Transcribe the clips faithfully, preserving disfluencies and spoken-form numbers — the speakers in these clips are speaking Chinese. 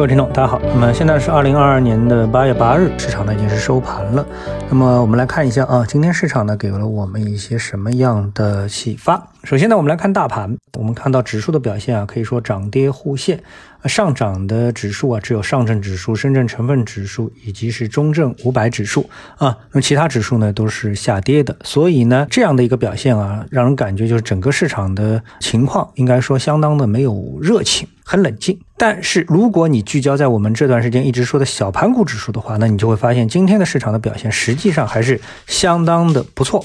各位听众大家好，那么现在是二零二二年的八月八日，市场呢已经是收盘了。那么我们来看一下啊，今天市场呢给了我们一些什么样的启发。首先呢我们来看大盘，我们看到指数的表现啊，可以说涨跌互现，上涨的指数啊只有上证指数、深圳成分指数以及是中证五百指数啊，那么其他指数呢都是下跌的。所以呢这样的一个表现啊，让人感觉就是整个市场的情况应该说相当的没有热情，很冷静。但是如果你聚焦在我们这段时间一直说的小盘股指数的话，那你就会发现今天的市场的表现实际上还是相当的不错。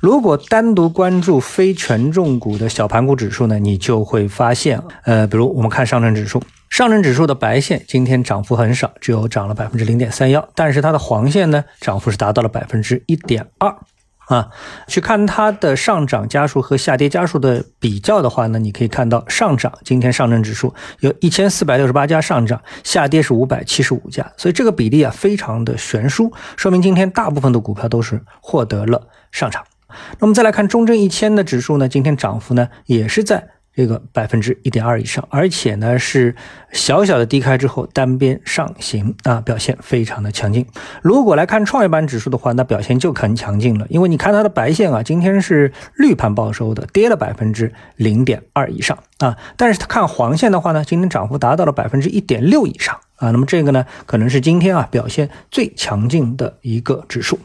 如果单独关注非权重股的小盘股指数呢，你就会发现呃，比如我们看上证指数，上证指数的白线今天涨幅很少，只有涨了 百分之零点三一， 但是它的黄线呢涨幅是达到了 百分之一点二啊，去看它的上涨家数和下跌家数的比较的话呢，你可以看到上涨，今天上证指数有一千四百六十八家上涨，下跌是五百七十五家，所以这个比例啊非常的悬殊，说明今天大部分的股票都是获得了上涨。那么再来看中证一千的指数呢，今天涨幅呢也是在这个 百分之一点二 以上，而且呢是小小的低开之后单边上行啊，表现非常的强劲。如果来看创业板指数的话，那表现就很强劲了，因为你看它的白线啊，今天是绿盘报收的，跌了 百分之零点二 以上啊，但是它看黄线的话呢，今天涨幅达到了 百分之一点六 以上啊，那么这个呢可能是今天啊表现最强劲的一个指数。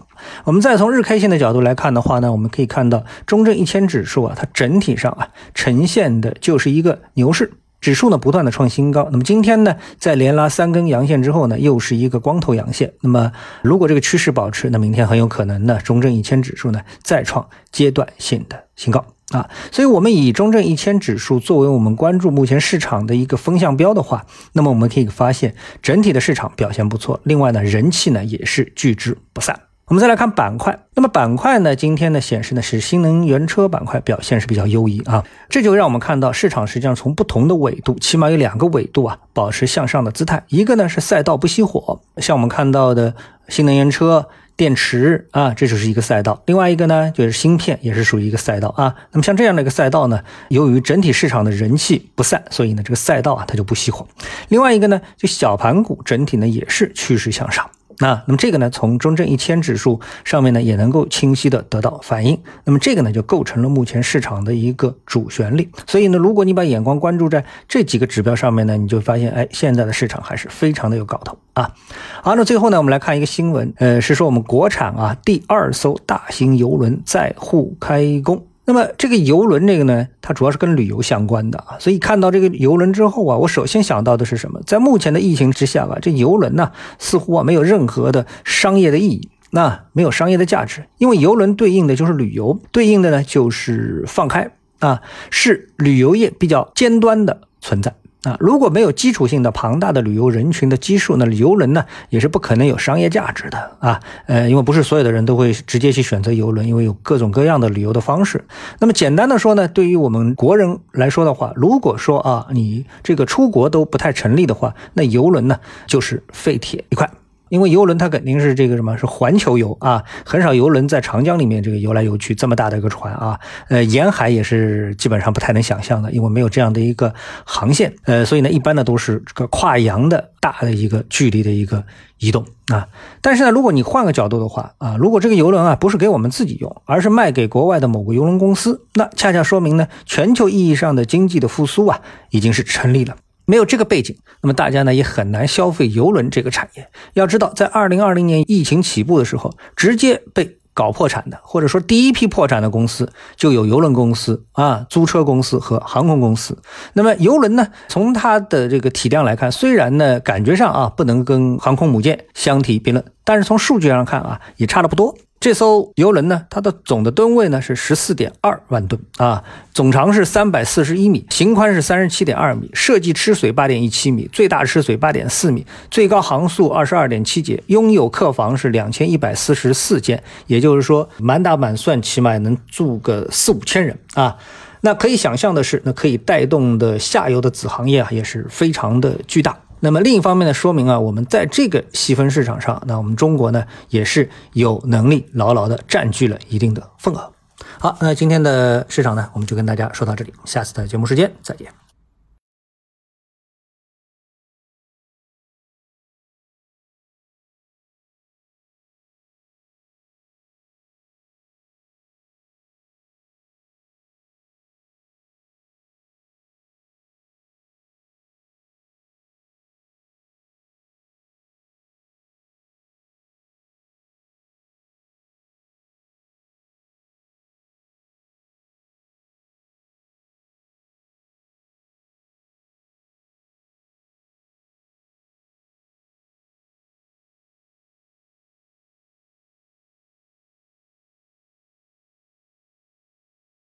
我们再从日 K 线的角度来看的话呢，我们可以看到中证一千指数啊，它整体上啊呈现的就是一个牛市，指数呢不断的创新高。那么今天呢在连拉三根阳线之后呢，又是一个光头阳线，那么如果这个趋势保持，那明天很有可能呢中证一千指数呢再创阶段性的新高啊，所以我们以中证一千指数作为我们关注目前市场的一个风向标的话，那么我们可以发现整体的市场表现不错，另外呢人气呢也是聚之不散。我们再来看板块，那么板块呢今天呢显示呢是新能源车板块表现是比较优异啊，这就让我们看到市场实际上从不同的纬度，起码有两个纬度啊保持向上的姿态，一个呢是赛道不熄火，像我们看到的新能源车电池啊，这就是一个赛道，另外一个呢就是芯片，也是属于一个赛道啊。那么像这样的一个赛道呢，由于整体市场的人气不散，所以呢这个赛道啊它就不熄火。另外一个呢就小盘股整体呢也是趋势向上。那那么这个呢从中证一千指数上面呢也能够清晰的得到反应，那么这个呢就构成了目前市场的一个主旋律。所以呢如果你把眼光关注在这几个指标上面呢，你就发现哎现在的市场还是非常的有搞头啊。好，那最后呢我们来看一个新闻，呃是说我们国产啊第二艘大型邮轮载沪开工。那么这个邮轮这个呢它主要是跟旅游相关的啊，所以看到这个邮轮之后啊，我首先想到的是什么，在目前的疫情之下啊，这邮轮呢、啊、似乎啊没有任何的商业的意义，那没有商业的价值，因为邮轮对应的就是旅游，对应的呢就是放开啊，是旅游业比较尖端的存在啊，如果没有基础性的庞大的旅游人群的基数呢，邮轮呢也是不可能有商业价值的啊。呃，因为不是所有的人都会直接去选择邮轮，因为有各种各样的旅游的方式。那么简单的说呢，对于我们国人来说的话，如果说啊你这个出国都不太成立的话，那邮轮呢就是废铁一块。因为游轮它肯定是这个什么是环球游啊，很少游轮在长江里面这个游来游去，这么大的一个船啊，呃，沿海也是基本上不太能想象的，因为没有这样的一个航线，呃，所以呢，一般呢都是这个跨洋的大的一个距离的一个移动啊。但是呢，如果你换个角度的话啊，如果这个游轮啊不是给我们自己用，而是卖给国外的某个游轮公司，那恰恰说明呢，全球意义上的经济的复苏啊，已经是成立了。没有这个背景，那么大家呢也很难消费邮轮这个产业。要知道在二零二零年疫情起步的时候，直接被搞破产的，或者说第一批破产的公司就有邮轮公司啊、租车公司和航空公司。那么邮轮呢，从它的这个体量来看，虽然呢感觉上啊不能跟航空母舰相提并论，但是从数据上看啊也差得不多。这艘邮轮呢，它的总的吨位呢是 十四点二万吨啊，总长是三百四十一米，行宽是 三十七点二米，设计吃水 八点一七米，最大吃水 八点四米，最高航速 二十二点七节，拥有客房是两千一百四十四间，也就是说满打满算起码能住个四五千人啊。那可以想象的是，那可以带动的下游的子行业啊也是非常的巨大。那么另一方面呢，说明啊，我们在这个细分市场上，那我们中国呢也是有能力牢牢的占据了一定的份额。好，那今天的市场呢，我们就跟大家说到这里，下次的节目时间再见。